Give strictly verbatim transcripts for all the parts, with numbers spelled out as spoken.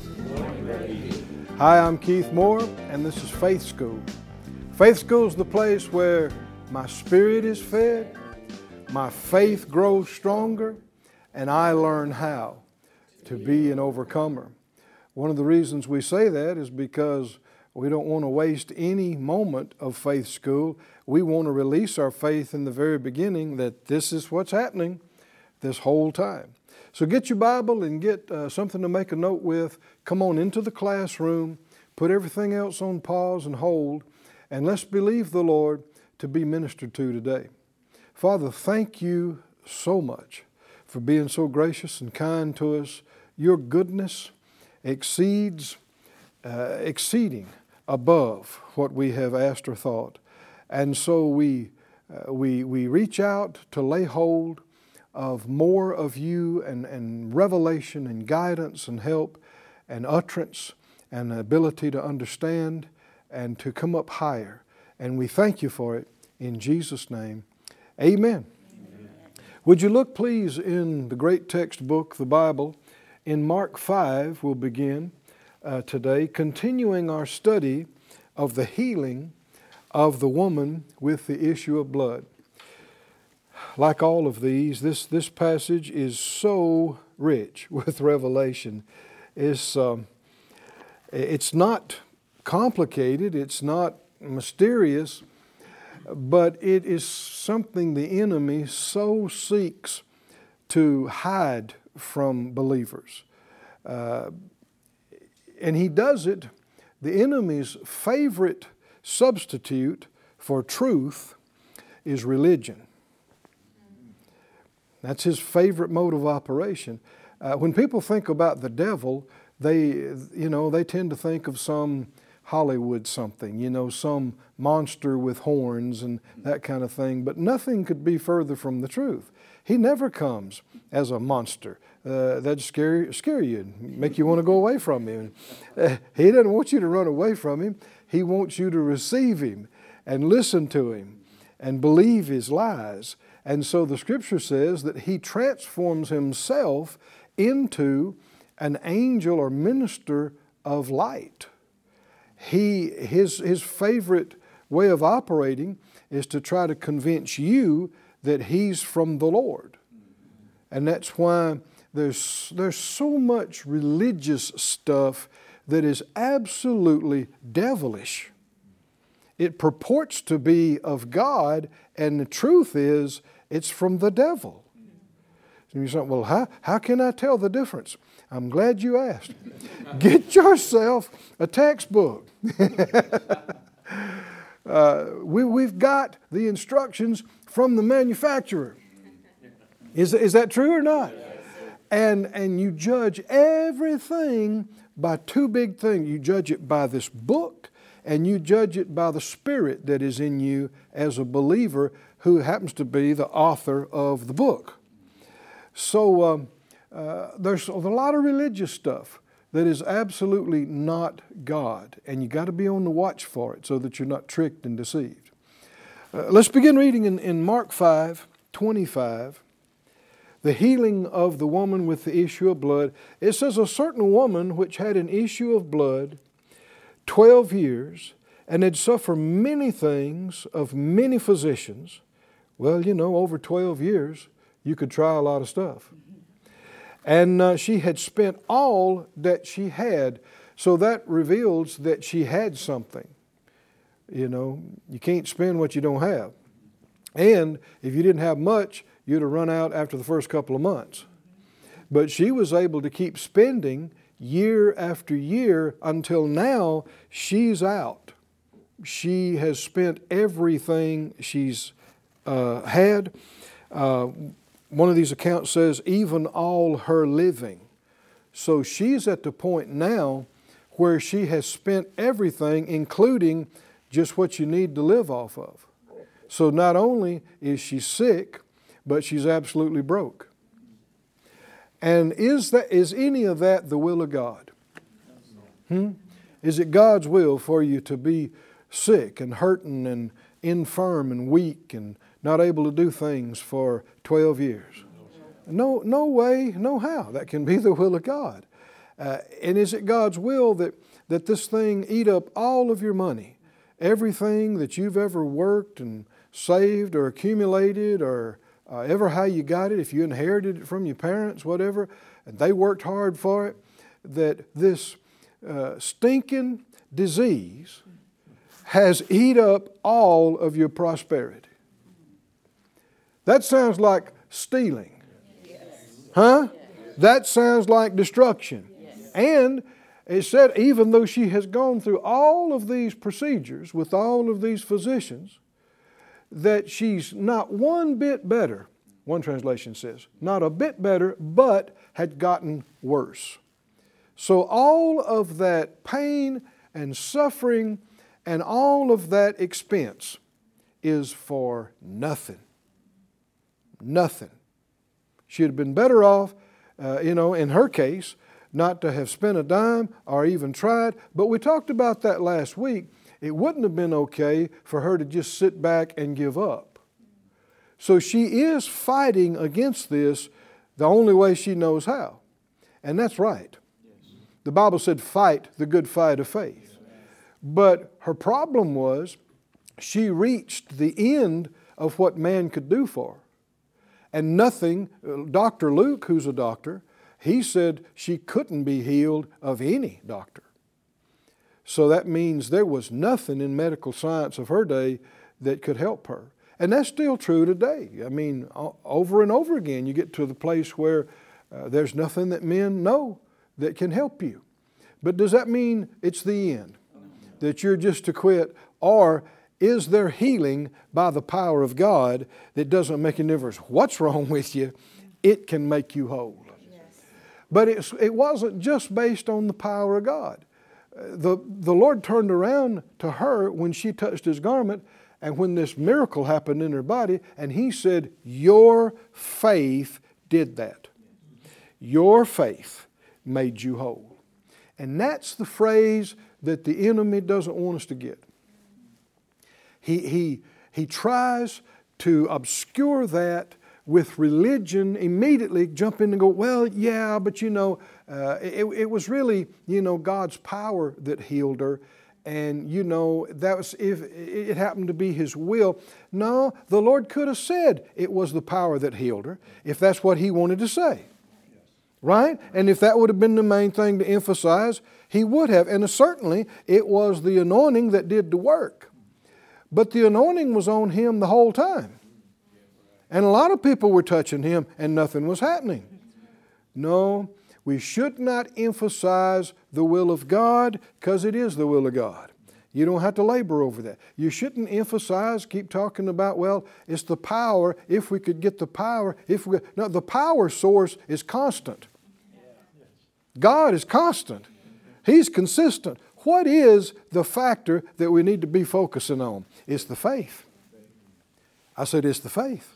Good morning. Hi, I'm Keith Moore, and this is Faith School. Faith School is the place where my spirit is fed, my faith grows stronger, and I learn how to be an overcomer. One of the reasons we say that is because we don't want to waste any moment of Faith School. We want to release our faith in the very beginning that this is what's happening this whole time. So get your Bible and get uh, something to make a note with. Come on into the classroom, put everything else on pause and hold, and let's believe the Lord to be ministered to today. Father, thank you so much for being so gracious and kind to us. Your goodness exceeds, uh, exceeding above what we have asked or thought. And so we, uh, we, we reach out to lay hold of more of you and, and revelation and guidance and help and utterance and ability to understand and to come up higher. And we thank you for it in Jesus' name. Amen. Amen. Would you look, please, in the great textbook, the Bible, in Mark five, we'll begin uh, today, continuing our study of the healing of the woman with the issue of blood. Like all of these, this, this passage is so rich with revelation. It's, um, it's not complicated, it's not mysterious, but it is something the enemy so seeks to hide from believers. Uh, and he does it, the enemy's favorite substitute for truth is religion. That's his favorite mode of operation. Uh, when people think about the devil, they, you know, they tend to think of some Hollywood something, you know, some monster with horns and that kind of thing. But nothing could be further from the truth. He never comes as a monster. Uh, that'd scare, scare you and make you want to go away from him. Uh, he doesn't want you to run away from him. He wants you to receive him and listen to him and believe his lies. And so the scripture says that he transforms himself into an angel or minister of light. He, his, his favorite way of operating is to try to convince you that he's from the Lord. And that's why there's, there's so much religious stuff that is absolutely devilish. It purports to be of God, and the truth is, it's from the devil. And you say, well, how, how can I tell the difference? I'm glad you asked. Get yourself a textbook. uh, we, we've got the instructions from the manufacturer. Is, is that true or not? And, and you judge everything by two big things. You judge it by this book, and you judge it by the Spirit that is in you as a believer who happens to be the author of the book. So um, uh, there's a lot of religious stuff that is absolutely not God, and you got to be on the watch for it so that you're not tricked and deceived. Uh, let's begin reading in, in Mark five twenty-five, the healing of the woman with the issue of blood. It says, a certain woman which had an issue of blood twelve years, and had suffered many things of many physicians. Well, you know, over twelve years, you could try a lot of stuff. And uh, she had spent all that she had. So that reveals that she had something. You know, you can't spend what you don't have. And if you didn't have much, you'd have run out after the first couple of months. But she was able to keep spending year after year until now she's out. She has spent everything she's uh, had. Uh, one of these accounts says even all her living. So she's at the point now where she has spent everything, including just what you need to live off of. So not only is she sick, but she's absolutely broke. And is that is any of that the will of God? Hmm? Is it God's will for you to be sick and hurting and infirm and weak and not able to do things for twelve years? No, no way, no how. That can be the will of God. Uh, and is it God's will that, that this thing eat up all of your money? Everything that you've ever worked and saved or accumulated or uh, ever how you got it, if you inherited it from your parents, whatever, and they worked hard for it, that this uh, stinking disease has eat up all of your prosperity. That sounds like stealing. Yes. Huh? Yes. That sounds like destruction. Yes. And it said, even though she has gone through all of these procedures with all of these physicians, that she's not one bit better. One translation says, not a bit better, but had gotten worse. So all of that pain and suffering and all of that expense is for nothing. Nothing. She'd have been better off, uh, you know, in her case, not to have spent a dime or even tried. But we talked about that last week. It wouldn't have been okay for her to just sit back and give up. So she is fighting against this the only way she knows how. And that's right. The Bible said fight the good fight of faith. But her problem was she reached the end of what man could do for her. And nothing, Doctor Luke, who's a doctor, he said she couldn't be healed of any doctor. So that means there was nothing in medical science of her day that could help her. And that's still true today. I mean, over and over again, you get to the place where uh, there's nothing that men know that can help you. But does that mean it's the end? That you're just to quit? Or is there healing by the power of God that doesn't make a difference? What's wrong with you? It can make you whole. But it's, it wasn't just based on the power of God. The, the Lord turned around to her when she touched His garment and when this miracle happened in her body, and He said, your faith did that. Your faith made you whole. And that's the phrase that the enemy doesn't want us to get. He, he, he tries to obscure that with religion, immediately jump in and go, well, yeah, but you know, uh, it, it was really, you know, God's power that healed her. And, you know, that was if it happened to be His will. No, the Lord could have said it was the power that healed her, if that's what He wanted to say. Right? And if that would have been the main thing to emphasize, He would have. And certainly it was the anointing that did the work. But the anointing was on Him the whole time. And a lot of people were touching Him and nothing was happening. No, we should not emphasize the will of God because it is the will of God. You don't have to labor over that. You shouldn't emphasize, keep talking about, well, it's the power, if we could get the power. If we No, the power source is constant. God is constant. He's consistent. What is the factor that we need to be focusing on? It's the faith. I said it's the faith.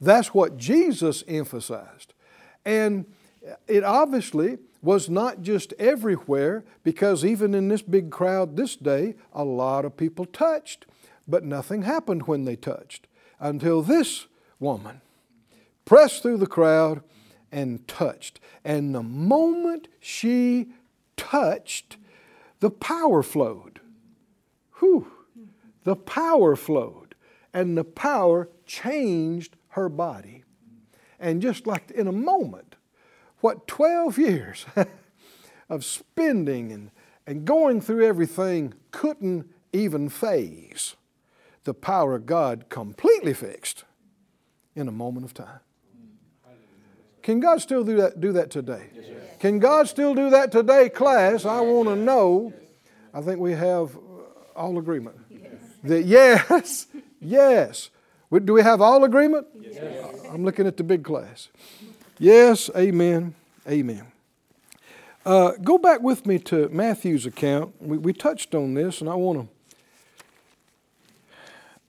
That's what Jesus emphasized. And it obviously was not just everywhere, because even in this big crowd this day, a lot of people touched, but nothing happened when they touched until this woman pressed through the crowd and touched. And the moment she touched, the power flowed. Whew! The power flowed. And the power changed her body. And just like in a moment, what twelve years of spending and, and going through everything couldn't even phase, the power of God completely fixed in a moment of time. Can God still do that, do that today? Yes, sir. Can God still do that today, class? I want to know. I think we have all agreement. Yes. That yes, yes. Do we have all agreement? Yes. I'm looking at the big class. Yes, amen, amen. Uh, go back with me to Matthew's account. We, we touched on this, and I want to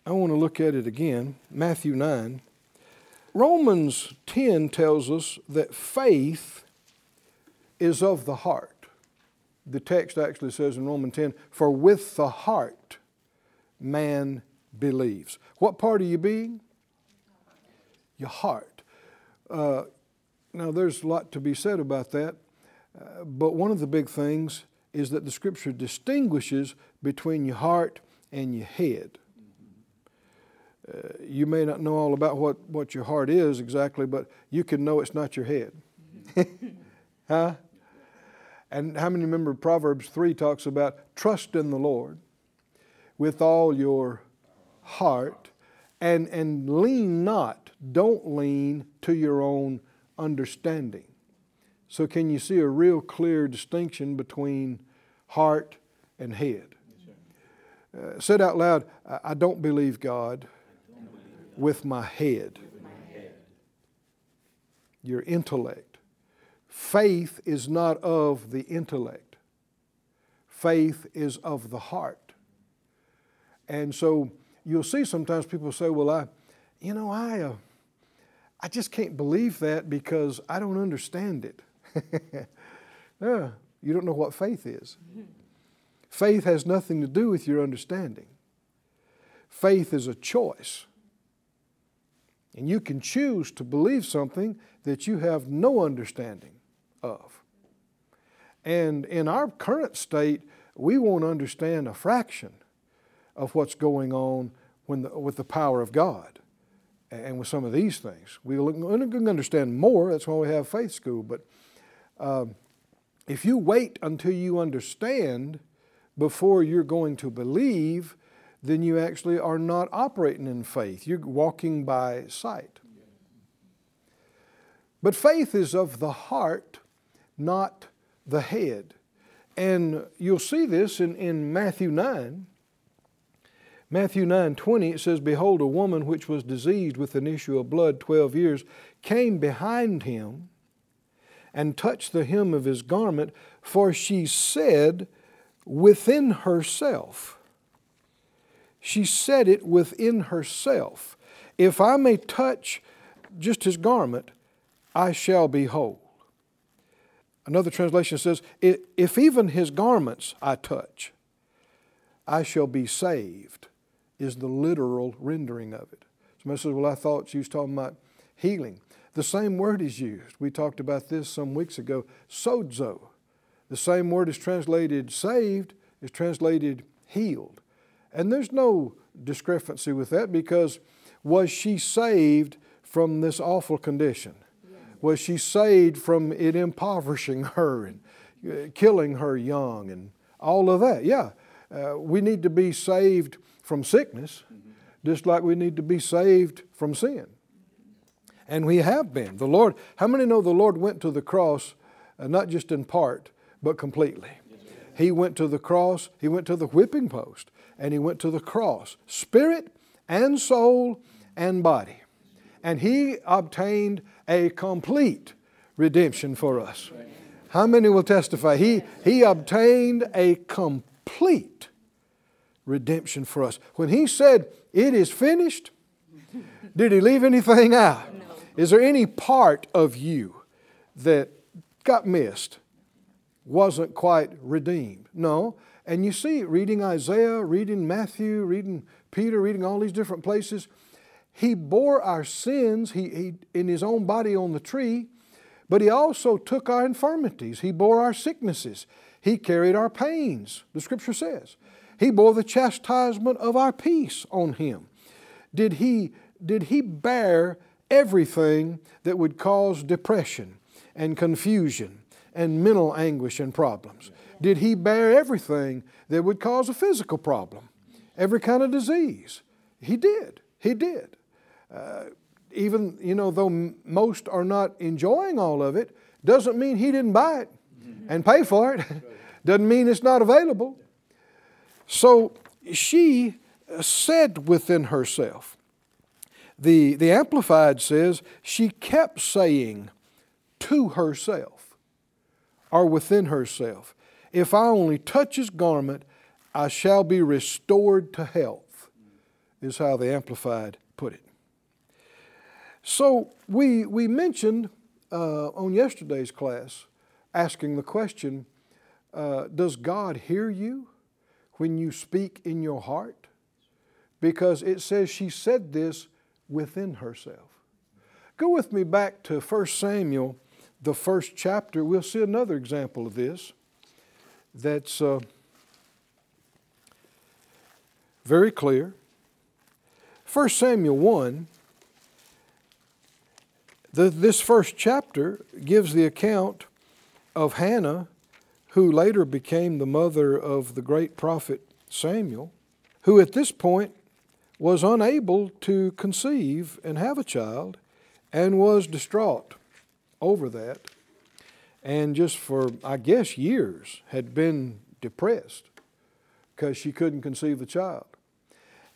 I want to look at it again. Matthew nine. Romans ten tells us that faith is of the heart. The text actually says in Romans ten, for with the heart man believes. What part are you being? Your heart. Uh, now there's a lot to be said about that, uh, but one of the big things is that the Scripture distinguishes between your heart and your head. Uh, you may not know all about what, what your heart is exactly, but you can know it's not your head. Huh? And how many remember Proverbs three talks about trust in the Lord with all your heart and, and lean not, don't lean to your own understanding. So can you see a real clear distinction between heart and head? Uh, said out loud, I don't believe God. With my head, your intellect. Faith is not of the intellect. Faith is of the heart. And so you'll see sometimes people say, well, I, you know, I, uh, I just can't believe that because I don't understand it. No, you don't know what faith is. Faith has nothing to do with your understanding. Faith is a choice. And you can choose to believe something that you have no understanding of. And in our current state, we won't understand a fraction of what's going on when the, with the power of God and with some of these things. We can understand more. That's why we have faith school. But um, if you wait until you understand before you're going to believe, then you actually are not operating in faith. You're walking by sight. But faith is of the heart, not the head. And you'll see this in, in Matthew nine. Matthew nine twenty, it says, behold, a woman which was diseased with an issue of blood twelve years came behind him and touched the hem of his garment, for she said within herself, She said it within herself. If I may touch just his garment, I shall be whole. Another translation says, if even his garments I touch, I shall be saved, is the literal rendering of it. Somebody says, well, I thought she was talking about healing. The same word is used. We talked about this some weeks ago, sozo. The same word is translated saved, is translated healed. And there's no discrepancy with that, because was she saved from this awful condition? Yeah. Was she saved from it impoverishing her and killing her young and all of that? Yeah, uh, we need to be saved from sickness, mm-hmm. just like we need to be saved from sin. And we have been. The Lord, how many know the Lord went to the cross, uh, not just in part, but completely? He went to the cross, He went to the whipping post, and He went to the cross, spirit and soul and body. And He obtained a complete redemption for us. How many will testify? He, he obtained a complete redemption for us. When He said, it is finished, did He leave anything out? No. Is there any part of you that got missed? Wasn't quite redeemed. No. And you see, reading Isaiah, reading Matthew, reading Peter, reading all these different places, He bore our sins he, he, in His own body on the tree, but He also took our infirmities. He bore our sicknesses. He carried our pains, the Scripture says. He bore the chastisement of our peace on Him. Did He, did he bear everything that would cause depression and confusion and mental anguish and problems? Did He bear everything that would cause a physical problem? Every kind of disease? He did. He did. Uh, even, you know, though m- most are not enjoying all of it, doesn't mean He didn't buy it and pay for it. Doesn't mean it's not available. So she said within herself, the, the Amplified says, she kept saying to herself, or within herself, if I only touch his garment, I shall be restored to health, is how the Amplified put it. So we, we mentioned uh, on yesterday's class, asking the question, uh, does God hear you when you speak in your heart? Because it says she said this within herself. Go with me back to First Samuel, the first chapter. We'll see another example of this that's uh, very clear. First Samuel one, the, this first chapter gives the account of Hannah, who later became the mother of the great prophet Samuel, who at this point was unable to conceive and have a child and was distraught over that, and just for, I guess, years had been depressed because she couldn't conceive the child.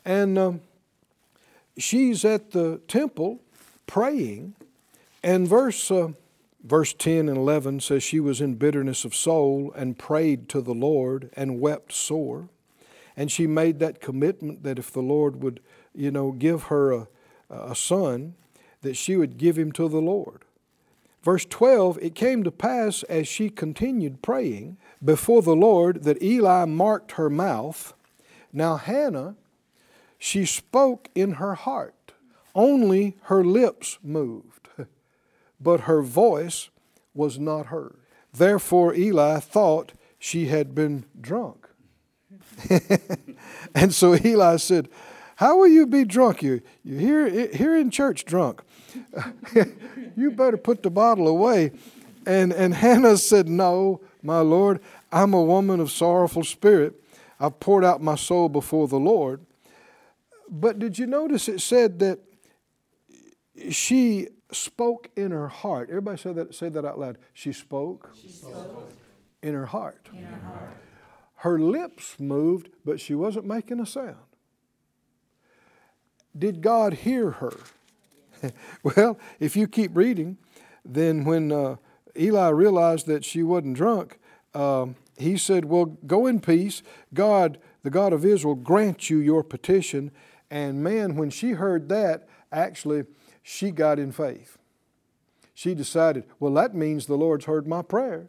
And um, she's at the temple praying, and verse uh, Verse ten and eleven says, she was in bitterness of soul and prayed to the Lord and wept sore. And she made that commitment that if the Lord would, you know, give her a, a son, that she would give him to the Lord. Verse twelve, it came to pass as she continued praying before the Lord that Eli marked her mouth. Now Hannah, she spoke in her heart, only her lips moved, but her voice was not heard. Therefore Eli thought she had been drunk. And so Eli said, how will you be drunk? You, you're here, here in church drunk. You better put the bottle away. And, and Hannah said, no, my Lord, I'm a woman of sorrowful spirit. I've poured out my soul before the Lord. But did you notice it said that she spoke in her heart? Everybody say that, say that out loud. She spoke, she spoke. In, her heart. in her heart. Her lips moved, but she wasn't making a sound. Did God hear her? Well, if you keep reading, then when uh, Eli realized that she wasn't drunk, um, he said, well, go in peace. God, the God of Israel, grant you your petition. And man, when she heard that, actually, she got in faith. She decided, well, that means the Lord's heard my prayer.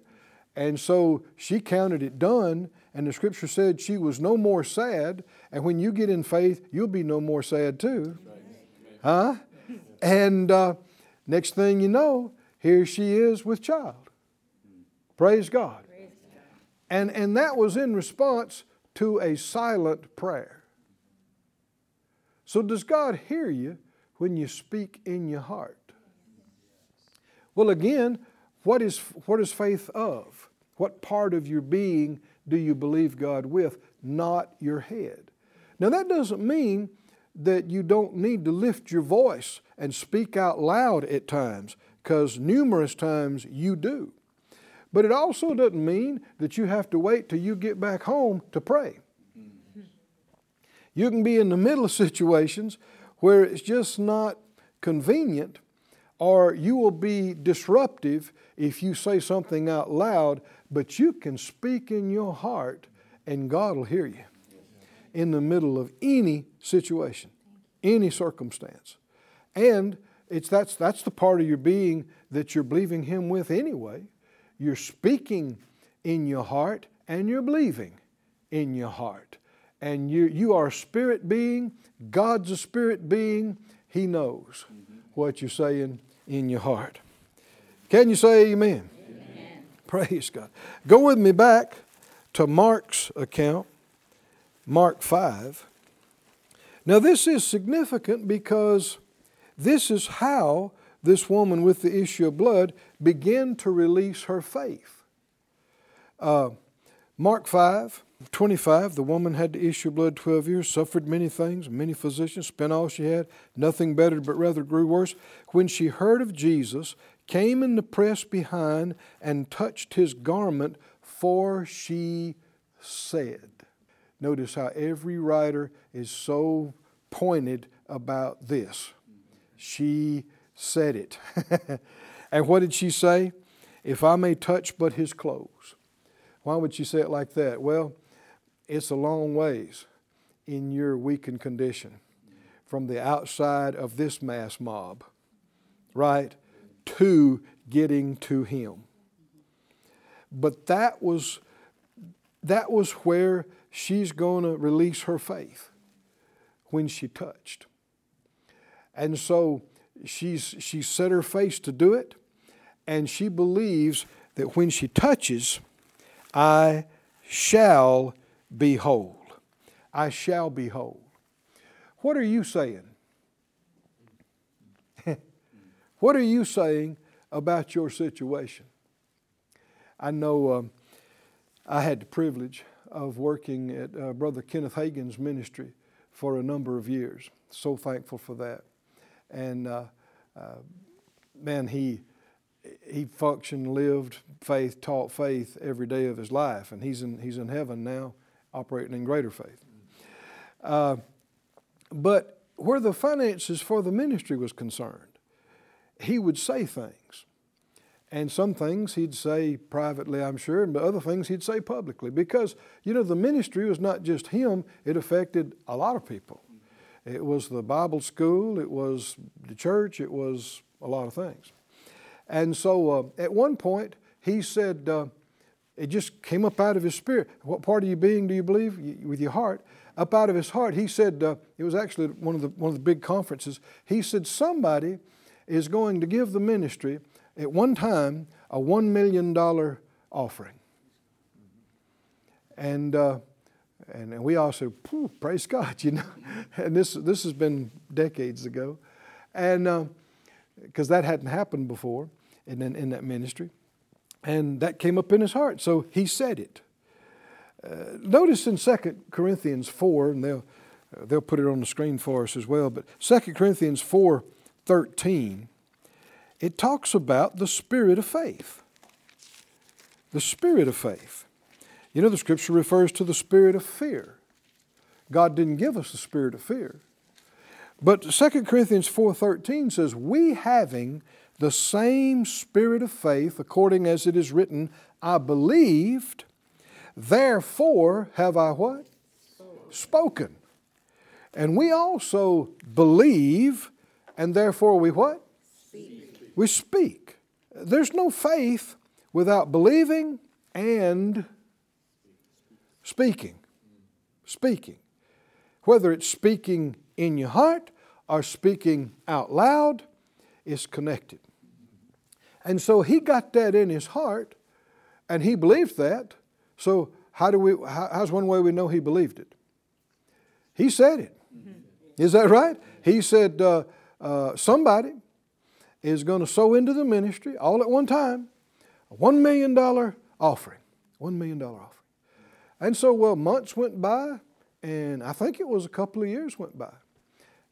And so she counted it done, and the Scripture said she was no more sad, and when you get in faith, you'll be no more sad too. Right. Huh? And uh, next thing you know, here she is with child. Praise God. Praise God. And, and that was in response to a silent prayer. So does God hear you when you speak in your heart? Well, again, what is, what is faith of? What part of your being do you believe God with? Not your head. Now, that doesn't mean that you don't need to lift your voice and speak out loud at times, because numerous times you do. But it also doesn't mean that you have to wait till you get back home to pray. You can be in the middle of situations where it's just not convenient, or you will be disruptive if you say something out loud, but you can speak in your heart and God will hear you in the middle of any situation, any circumstance. And it's that's that's the part of your being that you're believing Him with anyway. You're speaking in your heart and you're believing in your heart. And you, you are a spirit being. God's a spirit being. He knows mm-hmm. what you're saying in your heart. Can you say amen? Amen? Praise God. Go with me back to Mark's account, Mark five. Now this is significant because this is how this woman with the issue of blood began to release her faith. Uh, Mark five. twenty-five, the woman had the issue of blood twelve years, suffered many things, many physicians, spent all she had, nothing better but rather grew worse. When she heard of Jesus, came in the press behind and touched His garment, for she said. Notice how every writer is so pointed about this. She said it. And what did she say? if I may touch but his clothes. Why would you say it like that? Well, it's a long ways in your weakened condition from the outside of this mass mob, right, to getting to him. But that was that was where she's going to release her faith, when she touched. And so she's she set her face to do it, and she believes that when she touches, I shall be whole. I shall be whole. What are you saying? What are you saying about your situation? I know um, I had the privilege of working at uh, Brother Kenneth Hagin's ministry for a number of years. So thankful for that. And uh, uh, man, he he functioned, lived faith, taught faith every day of his life. And he's in he's in heaven now, operating in greater faith. Uh, but where the finances for the ministry was concerned, he would say things. And some things he'd say privately, I'm sure, and other things he'd say publicly. Because, you know, the ministry was not just him. It affected a lot of people. It was the Bible school. It was the church. It was a lot of things. And so uh, at one point he said, uh, it just came up out of his spirit. What part of your being do you believe? With your heart. Up out of his heart. He said, uh, it was actually one of the one of the big conferences. He said, somebody is going to give the ministry at one time a one million dollar offering. And uh, and we all said, praise God, you know. And this this has been decades ago, and because uh, that hadn't happened before in, in in that ministry, and that came up in his heart, so he said it. Uh, notice in Second Corinthians four, and they'll uh, they'll put it on the screen for us as well. But Second Corinthians four thirteen. It talks about the spirit of faith. The spirit of faith. You know, the scripture refers to the spirit of fear. God didn't give us the spirit of fear. But Second Corinthians four thirteen says, we having the same spirit of faith, according as it is written, I believed, therefore have I what? Spoken. And we also believe, and therefore we what? Speak. We speak. There's no faith without believing and speaking. Speaking. Whether it's speaking in your heart or speaking out loud, it's connected. And so he got that in his heart and he believed that. So how do we, how, how's one way we know he believed it? He said it. Is that right? He said, uh, uh, somebody is going to sow into the ministry all at one time, a one million dollar offering, one million dollar offering. And so, well, months went by, and I think it was a couple of years went by.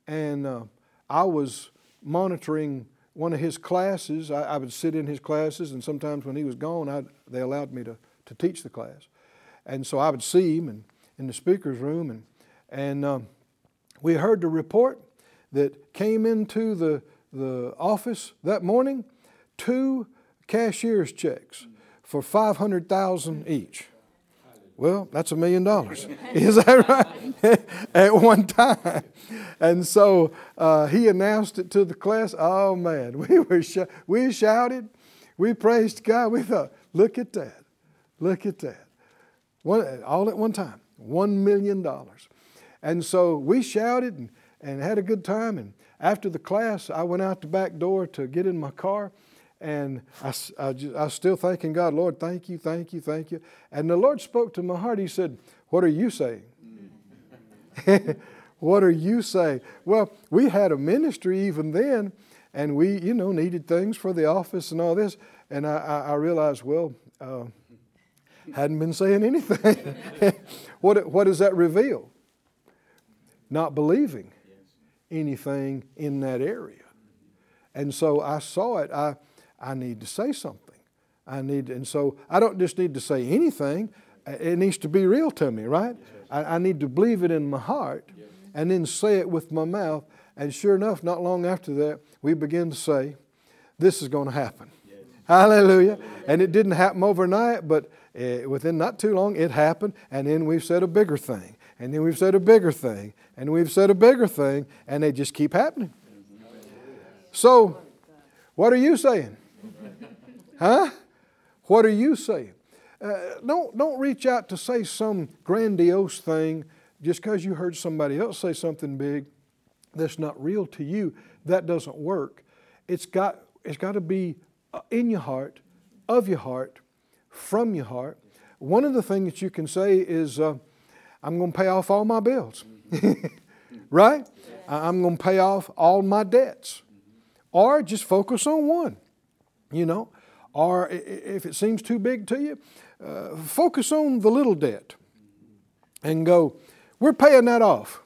And uh, I was monitoring one of his classes. I, I would sit in his classes, and sometimes when he was gone, I'd, they allowed me to, to teach the class. And so I would see him in, in the speaker's room, and, and um, we heard the report that came into the the office that morning, two cashier's checks for five hundred thousand dollars each. Well, that's a million dollars. Is that right? At one time. And so uh, he announced it to the class. Oh man, we were sh- we shouted, we praised God. We thought, look at that, look at that. One, all at one time, one million dollars. And so we shouted and, and had a good time. And after the class, I went out the back door to get in my car, and I, I, just, I was still thanking God, Lord, thank you, thank you, thank you. And the Lord spoke to my heart. He said, what are you saying? What are you saying? Well, we had a ministry even then, and we, you know, needed things for the office and all this. And I, I, I realized, well, uh, hadn't been saying anything. What, what does that reveal? Not believing anything in that area. And so I saw it. I I need to say something. I need, and so I don't just need to say anything. It needs to be real to me, right? I, I need to believe it in my heart and then say it with my mouth. And sure enough, not long after that, we began to say, this is going to happen. Hallelujah. And it didn't happen overnight, but it, within not too long it happened. And then we've said a bigger thing. And then we've said a bigger thing. And we've said a bigger thing. And they just keep happening. So, what are you saying? Huh? What are you saying? Uh, don't, don't reach out to say some grandiose thing just because you heard somebody else say something big that's not real to you. That doesn't work. It's got, it's got to be in your heart, of your heart, from your heart. One of the things that you can say is, uh, I'm going to pay off all my bills. Right? I'm going to pay off all my debts. Or just focus on one, you know. Or if it seems too big to you, uh, focus on the little debt and go, we're paying that off.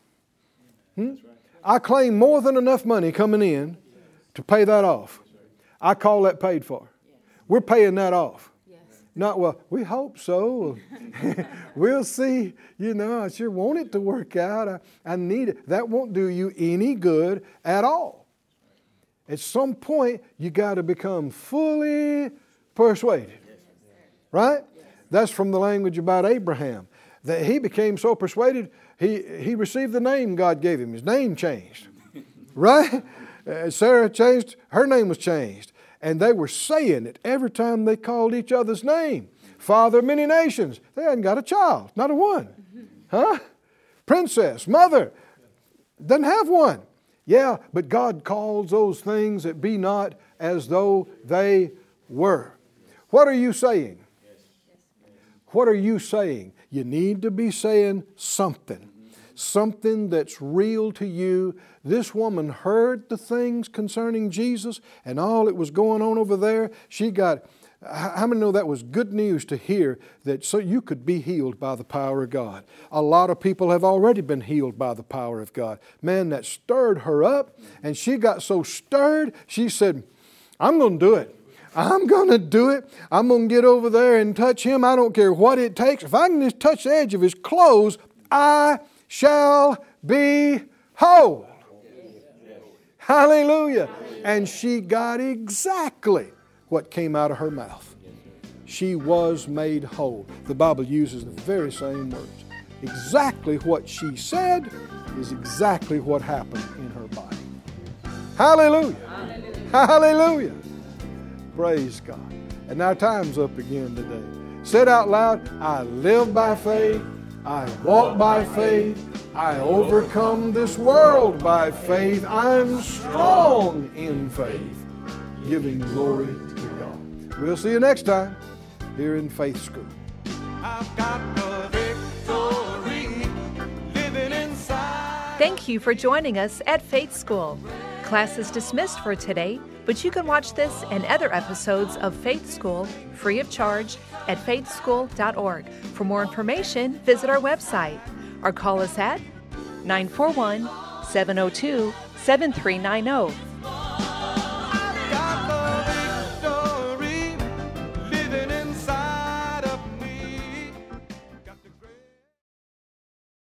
Hmm? I claim more than enough money coming in to pay that off. I call that paid for. We're paying that off. Not, well, we hope so. We'll see. You know, I sure want it to work out. I, I need it. That won't do you any good at all. At some point, you got to become fully persuaded. Right? That's from the language about Abraham. That he became so persuaded, he, he received the name God gave him. His name changed. Right? Uh, Sarah changed. Her name was changed. And they were saying it every time they called each other's name. Father of many nations. They hadn't got a child. Not a one. Huh? Princess. Mother. Doesn't have one. Yeah, but God calls those things that be not as though they were. What are you saying? What are you saying? You need to be saying something. Something that's real to you. This woman heard the things concerning Jesus and all that was going on over there. She got, how many know that was good news to hear that so you could be healed by the power of God? A lot of people have already been healed by the power of God. Man, that stirred her up, and she got so stirred, she said, I'm going to do it. I'm going to do it. I'm going to get over there and touch him. I don't care what it takes. If I can just touch the edge of his clothes, I shall be whole. Hallelujah. And she got exactly what came out of her mouth. She was made whole. The Bible uses the very same words. Exactly what she said is exactly what happened in her body. Hallelujah. Hallelujah. Hallelujah. Praise God. And our time's up again today. Said out loud, I live by faith. I walk by faith. I overcome this world by faith. I'm strong in faith, giving glory to God. We'll see you next time here in Faith School. I've got the victory living inside. Thank you for joining us at Faith School. Class is dismissed for today, but you can watch this and other episodes of Faith School free of charge at faith school dot org. For more information, visit our website or call us at nine four one, seven oh two, seven three nine oh.